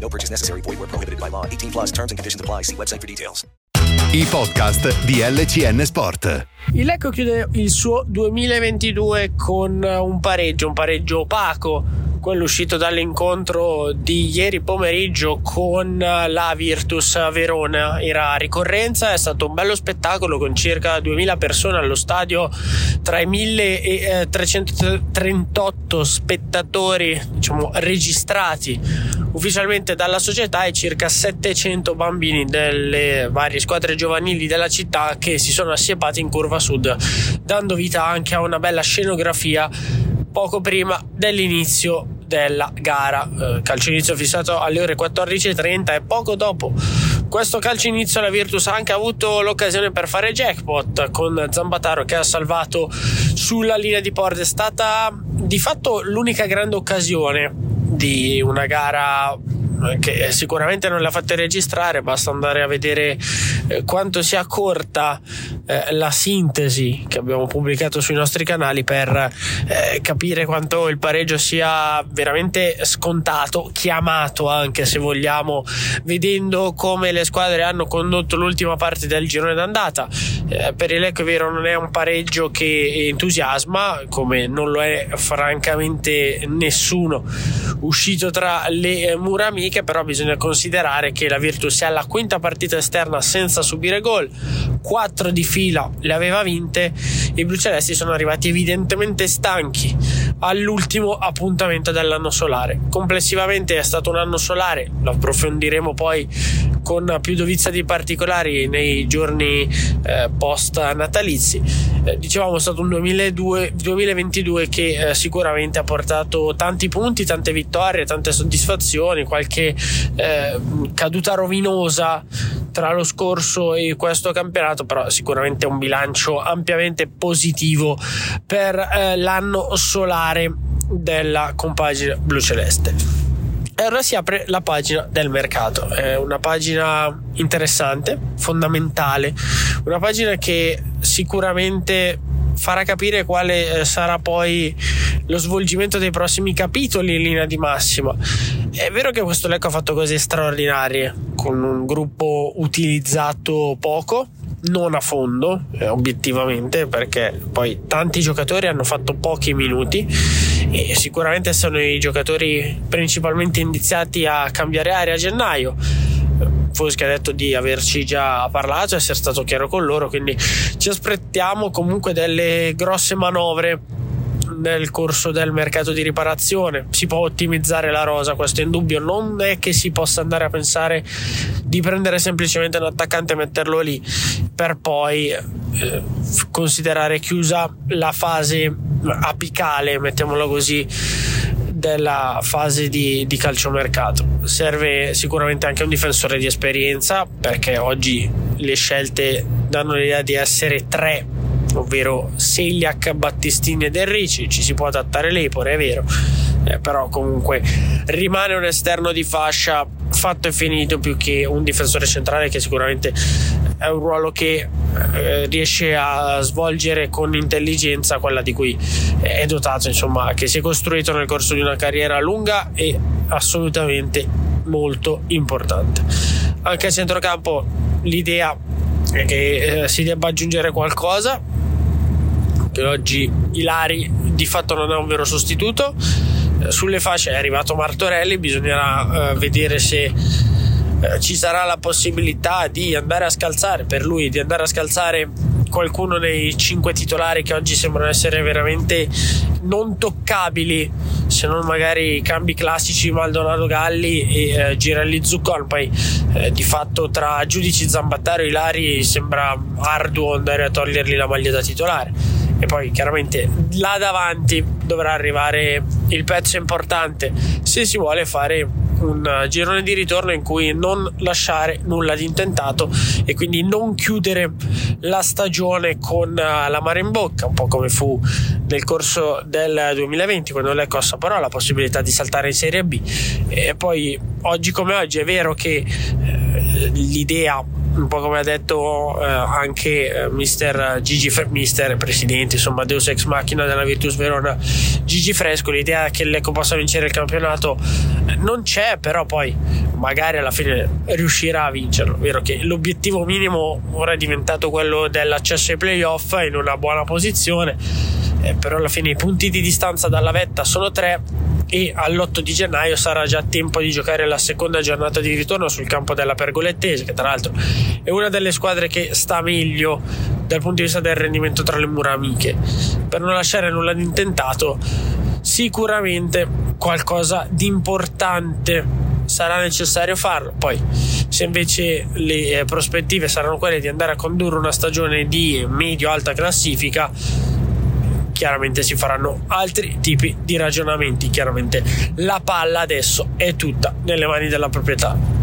No purchase necessary. Void where prohibited by law. 18+ terms and conditions apply. See website for details. I podcast di LCN Sport. Il Lecco chiude il suo 2022 con un pareggio opaco, quello uscito dall'incontro di ieri pomeriggio con la Virtus Verona. Era ricorrenza, è stato un bello spettacolo con circa 2000 persone allo stadio, tra i 1338 spettatori, diciamo, registrati ufficialmente dalla società e circa 700 bambini delle varie squadre giovanili della città che si sono assiepati in curva sud, dando vita anche a una bella scenografia poco prima dell'inizio della gara. Calcio inizio fissato alle ore 14:30 e poco dopo questo calcio inizio la Virtus ha anche avuto l'occasione per fare jackpot con Zambataro che ha salvato sulla linea di porta. È stata di fatto l'unica grande occasione di una gara che sicuramente non l'ha fatta registrare. Basta andare a vedere quanto sia corta la sintesi che abbiamo pubblicato sui nostri canali per capire quanto il pareggio sia veramente scontato, chiamato anche, se vogliamo, vedendo come le squadre hanno condotto l'ultima parte del girone d'andata. Per il Lecco è vero, non è un pareggio che entusiasma, come non lo è francamente nessuno uscito tra le mura amiche, però bisogna considerare che la Virtus è alla quinta partita esterna senza subire gol, 4 di fila le aveva vinte. I blucelesti sono arrivati evidentemente stanchi all'ultimo appuntamento dell'anno solare. Complessivamente è stato un anno solare, lo approfondiremo poi con più dovizia di particolari nei giorni post natalizi. Dicevamo, è stato un 2022 che sicuramente ha portato tanti punti, tante vittorie, tante soddisfazioni, qualche caduta rovinosa tra lo scorso e questo campionato, però sicuramente un bilancio ampiamente positivo per l'anno solare della compagine bluceleste. E allora si apre la pagina del mercato, è una pagina interessante, fondamentale, una pagina che sicuramente farà capire quale sarà poi lo svolgimento dei prossimi capitoli in linea di massima. È vero che questo Lecco ha fatto cose straordinarie, con un gruppo utilizzato poco, non a fondo, obiettivamente, perché poi tanti giocatori hanno fatto pochi minuti. E sicuramente sono i giocatori principalmente indiziati a cambiare area a gennaio. Foschi ha detto di averci già parlato, essere stato chiaro con loro, quindi ci aspettiamo comunque delle grosse manovre nel corso del mercato di riparazione. Si può ottimizzare la rosa, questo è indubbio, non è che si possa andare a pensare di prendere semplicemente un attaccante e metterlo lì per poi considerare chiusa la fase apicale, mettiamola così, della fase di calciomercato. Serve sicuramente anche un difensore di esperienza, perché oggi le scelte danno l'idea di essere tre, ovvero Seljak, Battistini e Derrici. Ci si può adattare Lepore, è vero, però comunque rimane un esterno di fascia fatto e finito più che un difensore centrale, che sicuramente è un ruolo che riesce a svolgere con intelligenza quella di cui è dotato, insomma, che si è costruito nel corso di una carriera lunga e assolutamente molto importante. Anche a centrocampo l'idea è che si debba aggiungere qualcosa, che oggi Ilari di fatto non è un vero sostituto. Sulle fasce è arrivato Martorelli, bisognerà vedere se ci sarà la possibilità di andare a scalzare, per lui, di andare a scalzare qualcuno dei 5 titolari che oggi sembrano essere veramente non toccabili, se non magari i cambi classici Maldonado, Galli e Girelli, Zuccol. Poi di fatto tra Giudici, Zambataro e Ilari sembra arduo andare a togliergli la maglia da titolare. E poi chiaramente là davanti dovrà arrivare il pezzo importante se si vuole fare un girone di ritorno in cui non lasciare nulla di intentato e quindi non chiudere la stagione con l'amaro in bocca, un po' come fu nel corso del 2020 quando Lecco assaporò la possibilità di saltare in Serie B. E poi oggi come oggi è vero che l'idea, un po' come ha detto anche mister presidente, insomma deus ex machina della Virtus Verona, Gigi Fresco, l'idea che Lecco possa vincere il campionato non c'è, però poi magari alla fine riuscirà a vincerlo. Vero che l'obiettivo minimo ora è diventato quello dell'accesso ai playoff in una buona posizione, però alla fine i punti di distanza dalla vetta sono 3 e all'8 di gennaio sarà già tempo di giocare la seconda giornata di ritorno sul campo della Pergolettese, che tra l'altro è una delle squadre che sta meglio dal punto di vista del rendimento tra le mura amiche. Per non lasciare nulla di intentato, sicuramente qualcosa di importante sarà necessario farlo. Poi se invece le prospettive saranno quelle di andare a condurre una stagione di medio-alta classifica, chiaramente si faranno altri tipi di ragionamenti. Chiaramente la palla adesso è tutta nelle mani della proprietà.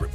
Void